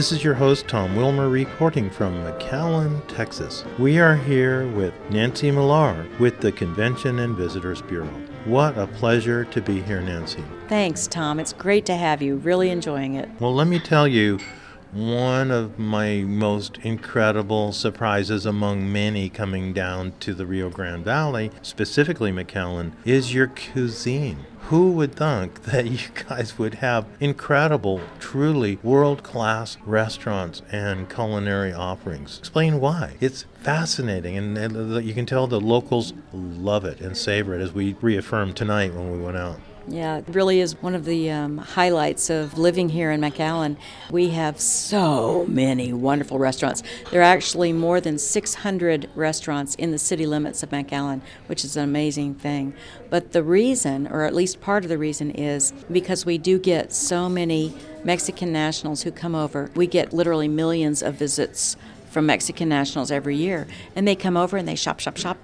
This is your host, Tom Wilmer, reporting from McAllen, Texas. We are here with Nancy Millar with the Convention and Visitors Bureau. What a pleasure to be here, Nancy. Thanks, Tom. It's great to have you. Really enjoying it. Well, let me tell you, one of my most incredible surprises among many coming down to the Rio Grande Valley, specifically McAllen, is your cuisine. Who would think that you guys would have incredible, truly world-class restaurants and culinary offerings? Explain why. It's fascinating, and you can tell the locals love it and savor it, as we reaffirmed tonight when we went out. Yeah, it really is one of the highlights of living here in McAllen. We have so many wonderful restaurants. There are actually more than 600 restaurants in the city limits of McAllen, which is an amazing thing. But the reason, or at least part of the reason, is because we do get so many Mexican nationals who come over. We get literally millions of visits from Mexican nationals every year. And they come over and they shop,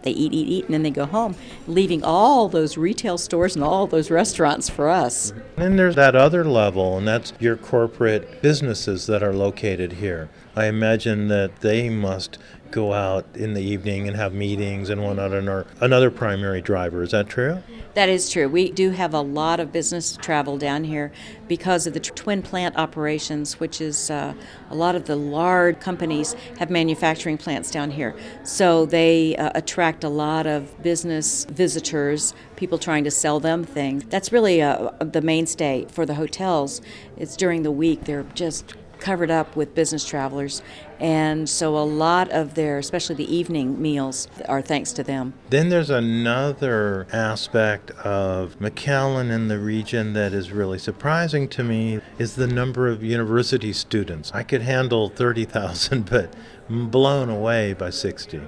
they eat, and then they go home, leaving all those retail stores and all those restaurants for us. And there's that other level, and that's your corporate businesses that are located here. I imagine that they must go out in the evening and have meetings and whatnot, and another primary driver. Is that true? That is true. We do have a lot of business travel down here because of the twin plant operations, which is a lot of the large companies have manufacturing plants down here. So they attract a lot of business visitors, people trying to sell them things. That's really the mainstay for the hotels. It's during the week. They're just covered up with business travelers, and so a lot of their, especially the evening meals, are thanks to them. Then there's another aspect of McAllen in the region that is really surprising to me, is the number of university students. I could handle 30,000, but I'm blown away by 60.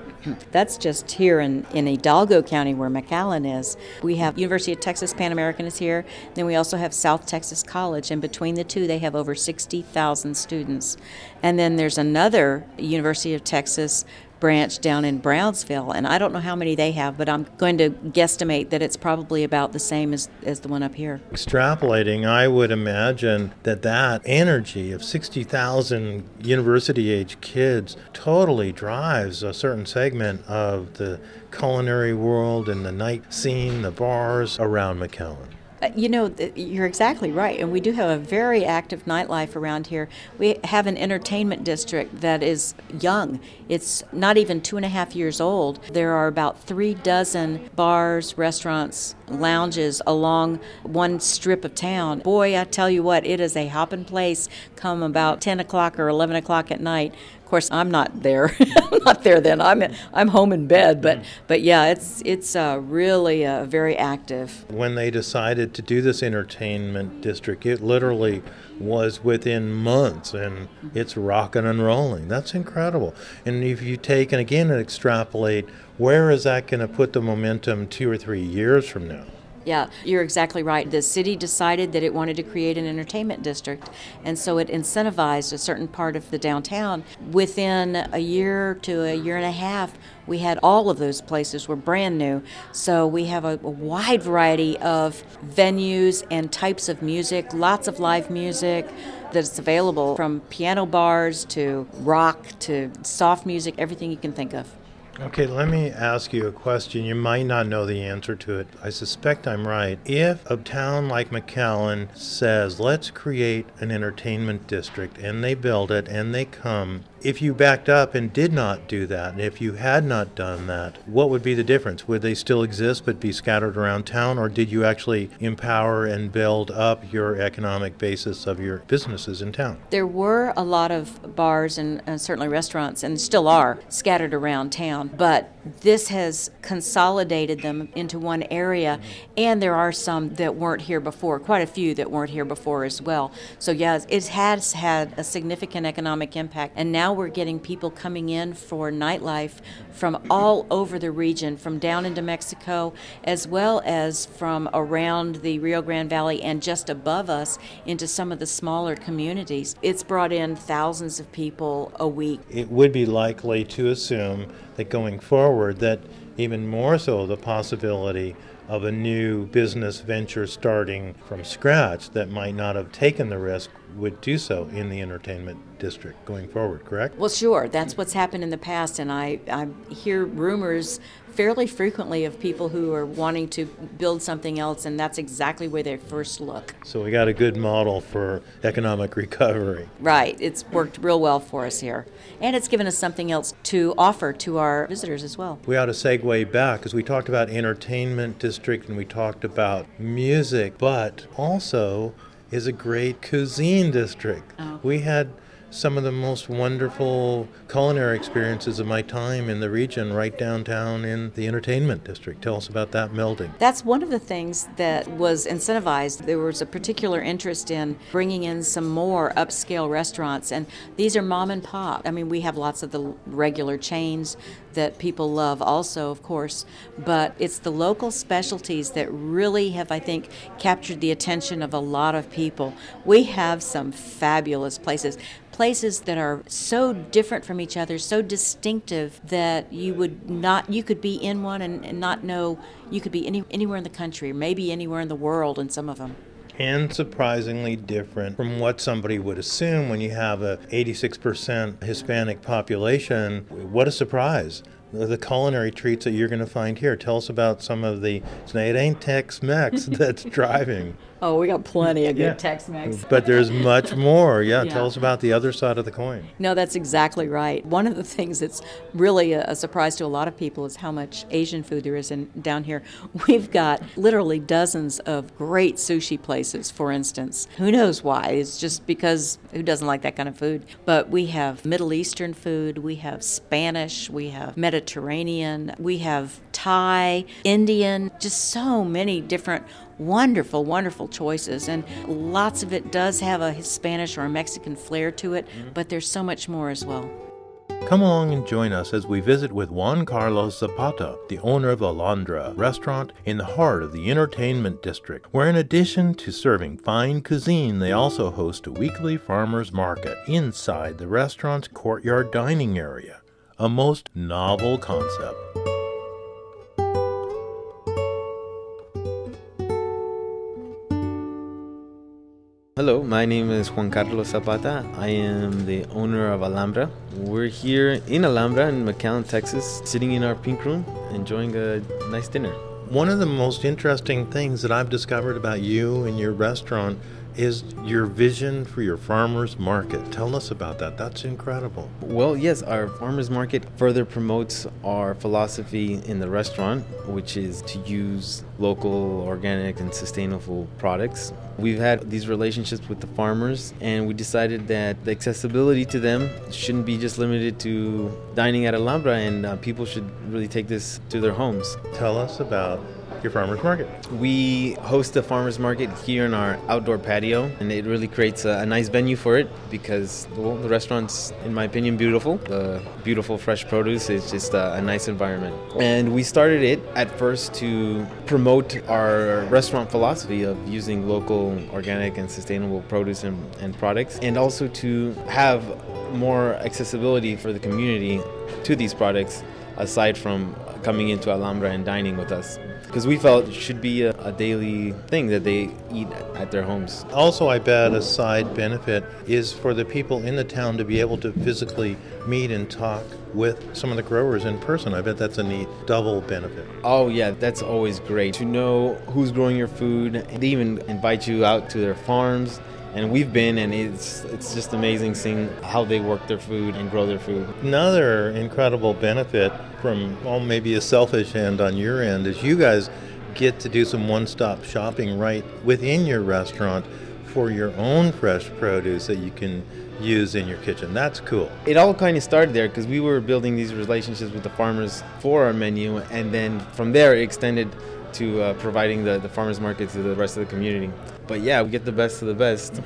That's just here in Hidalgo County where McAllen is. We have University of Texas Pan American is here. Then we also have South Texas College, and between the two they have over 60,000 students. And then there's another University of Texas branch down in Brownsville, and I don't know how many they have, but I'm going to guesstimate that it's probably about the same as the one up here. Extrapolating, I would imagine that energy of 60,000 university-age kids totally drives a certain segment of the culinary world and the night scene, the bars around McAllen. You're exactly right, and we do have a very active nightlife around here. We have an entertainment district that is young. It's not even 2.5 years old. There are about 3 dozen bars, restaurants, lounges along one strip of town. Boy, I tell you what, it is a hopping place come about 10 o'clock or 11 o'clock at night. Of course, I'm not there. I'm not there then. I'm home in bed. But yeah, it's really very active. When they decided to do this entertainment district, it literally was within months, and it's rocking and rolling. That's incredible. And if you take and extrapolate, where is that going to put the momentum 2 or 3 years from now? Yeah, you're exactly right. The city decided that it wanted to create an entertainment district, and so it incentivized a certain part of the downtown. Within a year to a year and a half, we had all of those places were brand new, so we have a wide variety of venues and types of music, lots of live music that's available, from piano bars to rock to soft music, everything you can think of. Okay, let me ask you a question. You might not know the answer to it. I suspect I'm right. If a town like McAllen says, let's create an entertainment district, and they build it, and they come, if you backed up and did not do that, and if you had not done that, what would be the difference? Would they still exist but be scattered around town, or did you actually empower and build up your economic basis of your businesses in town? There were a lot of bars and certainly restaurants, and still are, scattered around town. But this has consolidated them into one area, and there are some that weren't here before, quite a few that weren't here before as well. So yes, it has had a significant economic impact, and now we're getting people coming in for nightlife from all over the region, from down into Mexico, as well as from around the Rio Grande Valley and just above us into some of the smaller communities. It's brought in thousands of people a week. It would be likely to assume that going forward, that even more so the possibility of a new business venture starting from scratch that might not have taken the risk would do so in the entertainment district going forward, correct? Well, sure. That's what's happened in the past, and I hear rumors fairly frequently of people who are wanting to build something else, and that's exactly where they first look. So we got a good model for economic recovery. Right. It's worked real well for us here, and it's given us something else to offer to our visitors as well. We ought to segue back, because we talked about entertainment district and we talked about music, but also is a great cuisine district. Oh. We had some of the most wonderful culinary experiences of my time in the region, right downtown in the entertainment district. Tell us about that melding. That's one of the things that was incentivized. There was a particular interest in bringing in some more upscale restaurants, and these are mom and pop. I mean, we have lots of the regular chains that people love also, of course, but it's the local specialties that really have, I think, captured the attention of a lot of people. We have some fabulous places that are so different from each other, so distinctive that you could be in one and not know. You could be anywhere in the country, maybe anywhere in the world in some of them. And surprisingly different from what somebody would assume when you have a 86% Hispanic population. What a surprise. The culinary treats that you're going to find here. Tell us about some of the, it ain't Tex-Mex that's driving. Oh, we got plenty of good Tex-Mex. But there's much more. Yeah, tell us about the other side of the coin. No, that's exactly right. One of the things that's really a surprise to a lot of people is how much Asian food there is down here. We've got literally dozens of great sushi places, for instance. Who knows why? It's just because who doesn't like that kind of food? But we have Middle Eastern food. We have Spanish. We have Mediterranean, we have Thai, Indian, just so many different wonderful, wonderful choices, and lots of it does have a Spanish or a Mexican flair to it, but there's so much more as well. Come along and join us as we visit with Juan Carlos Zapata, the owner of Alhambra Restaurant in the heart of the entertainment district, where in addition to serving fine cuisine, they also host a weekly farmers market inside the restaurant's courtyard dining area. A most novel concept. Hello, my name is Juan Carlos Zapata. I am the owner of Alhambra. We're here in Alhambra in McAllen, Texas, sitting in our pink room, enjoying a nice dinner. One of the most interesting things that I've discovered about you and your restaurant is your vision for your farmers market. Tell us about that. That's incredible. Well, yes, our farmers market further promotes our philosophy in the restaurant, which is to use local, organic, and sustainable products. We've had these relationships with the farmers, and we decided that the accessibility to them shouldn't be just limited to dining at Alhambra, and people should really take this to their homes. Tell us about your farmers market. We host the farmers market here in our outdoor patio, and it really creates a nice venue for it because the restaurant's, in my opinion, beautiful. The beautiful fresh produce is just a nice environment. And we started it at first to promote our restaurant philosophy of using local, organic, and sustainable produce and products, and also to have more accessibility for the community to these products aside from coming into Alhambra and dining with us, because we felt it should be a daily thing that they eat at their homes. Also, I bet a side benefit is for the people in the town to be able to physically meet and talk with some of the growers in person. I bet that's a neat double benefit. Oh yeah, that's always great to know who's growing your food. They even invite you out to their farms. And we've been, and it's just amazing seeing how they work their food and grow their food. Another incredible benefit from, well, maybe a selfish end on your end, is you guys get to do some one-stop shopping right within your restaurant for your own fresh produce that you can use in your kitchen. That's cool. It all kind of started there because we were building these relationships with the farmers for our menu, and then from there it extended to providing the farmers market to the rest of the community. But yeah, we get the best of the best.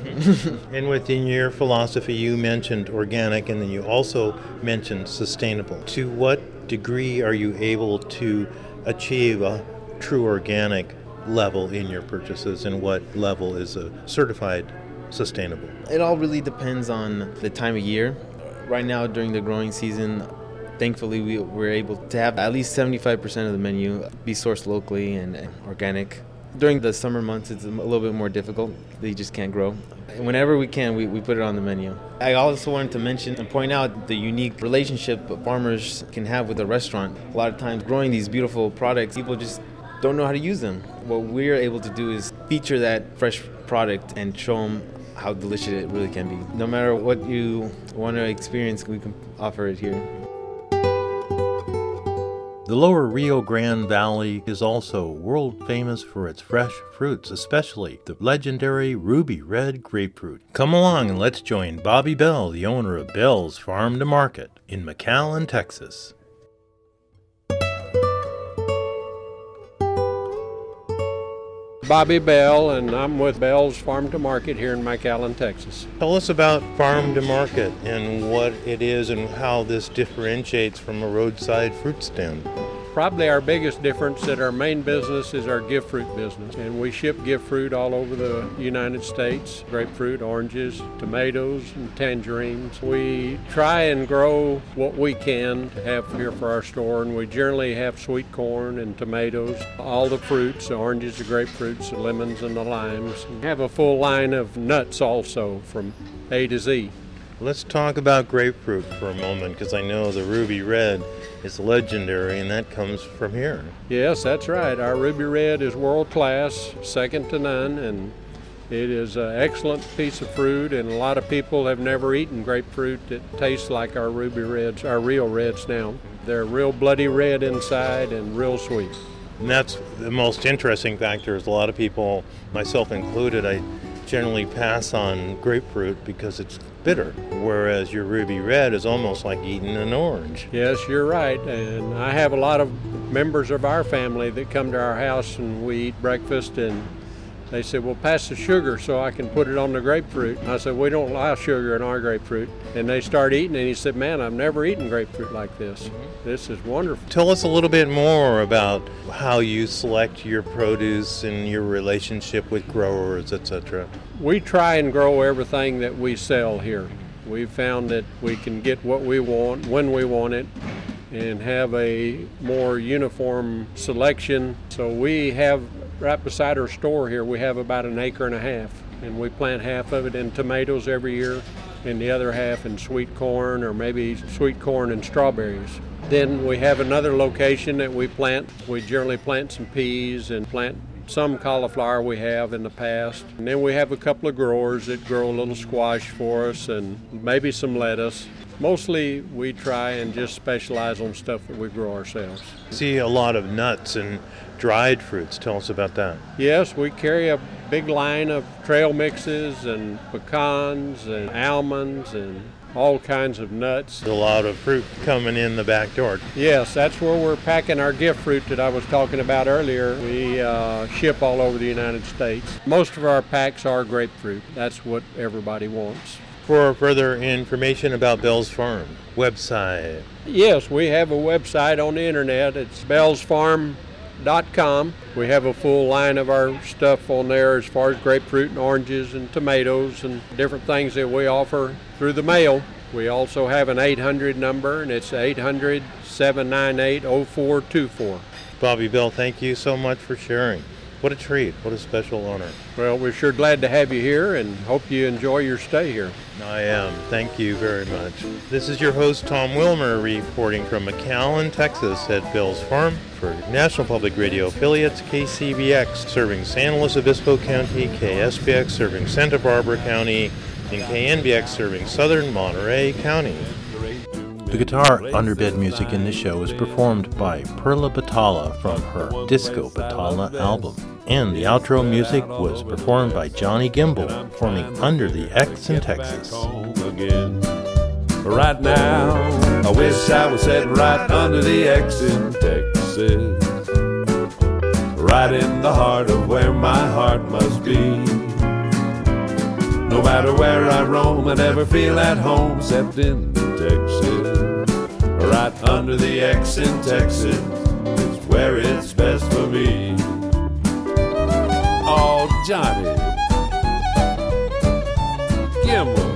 And within your philosophy, you mentioned organic, and then you also mentioned sustainable. To what degree are you able to achieve a true organic level in your purchases, and what level is a certified sustainable? It all really depends on the time of year. Right now, during the growing season, thankfully, we were able to have at least 75% of the menu be sourced locally and organic. During the summer months, it's a little bit more difficult. They just can't grow. Whenever we can, we put it on the menu. I also wanted to mention and point out the unique relationship farmers can have with a restaurant. A lot of times growing these beautiful products, people just don't know how to use them. What we're able to do is feature that fresh product and show them how delicious it really can be. No matter what you want to experience, we can offer it here. The lower Rio Grande Valley is also world famous for its fresh fruits, especially the legendary ruby red grapefruit. Come along and let's join Bobby Bell, the owner of Bell's Farm to Market in McAllen, Texas. Bobby Bell, and I'm with Bell's Farm to Market here in McAllen, Texas. Tell us about Farm to Market and what it is and how this differentiates from a roadside fruit stand. Probably our biggest difference that our main business is our gift fruit business, and we ship gift fruit all over the United States, grapefruit, oranges, tomatoes, and tangerines. We try and grow what we can to have here for our store, and we generally have sweet corn and tomatoes, all the fruits, the oranges, the grapefruits, the lemons, and the limes. We have a full line of nuts also from A to Z. Let's talk about grapefruit for a moment, because I know the ruby red is legendary, and that comes from here. Yes, that's right. Our ruby red is world class, second to none, and it is an excellent piece of fruit, and a lot of people have never eaten grapefruit that tastes like our ruby reds, our real reds now. They're real bloody red inside and real sweet. And that's the most interesting factor is a lot of people, myself included, I generally pass on grapefruit because it's bitter, whereas your ruby red is almost like eating an orange. Yes, you're right, and I have a lot of members of our family that come to our house and we eat breakfast and they say, well, pass the sugar so I can put it on the grapefruit. And I said, we don't allow sugar in our grapefruit. And they start eating and he said, man, I've never eaten grapefruit like this. Mm-hmm. This is wonderful. Tell us a little bit more about how you select your produce and your relationship with growers, etc. We try and grow everything that we sell here. We've found that we can get what we want, when we want it, and have a more uniform selection. So we have right beside our store here, we have about an acre and a half, and we plant half of it in tomatoes every year, and the other half in sweet corn, or maybe sweet corn and strawberries. Then we have another location that we plant. We generally plant some peas and plant some cauliflower we have in the past. And then we have a couple of growers that grow a little squash for us and maybe some lettuce. Mostly we try and just specialize on stuff that we grow ourselves. See a lot of nuts and dried fruits. Tell us about that. Yes, we carry a big line of trail mixes and pecans and almonds and all kinds of nuts. A lot of fruit coming in the back door. Yes, that's where we're packing our gift fruit that I was talking about earlier. We ship all over the United States. Most of our packs are grapefruit. That's what everybody wants. For further information about Bell's Farm website. Yes, we have a website on the internet. It's bellsfarm.com. We have a full line of our stuff on there as far as grapefruit and oranges and tomatoes and different things that we offer through the mail. We also have an 800 number, and it's 800-798-0424. Bobby Bell, thank you so much for sharing. What a treat. What a special honor. Well, we're sure glad to have you here and hope you enjoy your stay here. I am. Thank you very much. This is your host, Tom Wilmer, reporting from McAllen, Texas at Bell's Farm for National Public Radio affiliates KCBX, serving San Luis Obispo County, KSBX, serving Santa Barbara County, and KNBX, serving southern Monterey County. The guitar underbed music in this show is performed by Perla Batalla from her Disco Batalla album. And the outro music was performed by Johnny Gimbel, performing Under the X in Texas. Right now, I wish I was sitting right under the X in Texas, right in the heart of where my heart must be. No matter where I roam, I never feel at home except in Texas. Right under the X in Texas is where it's best for me. Oh, Johnny Gimbel.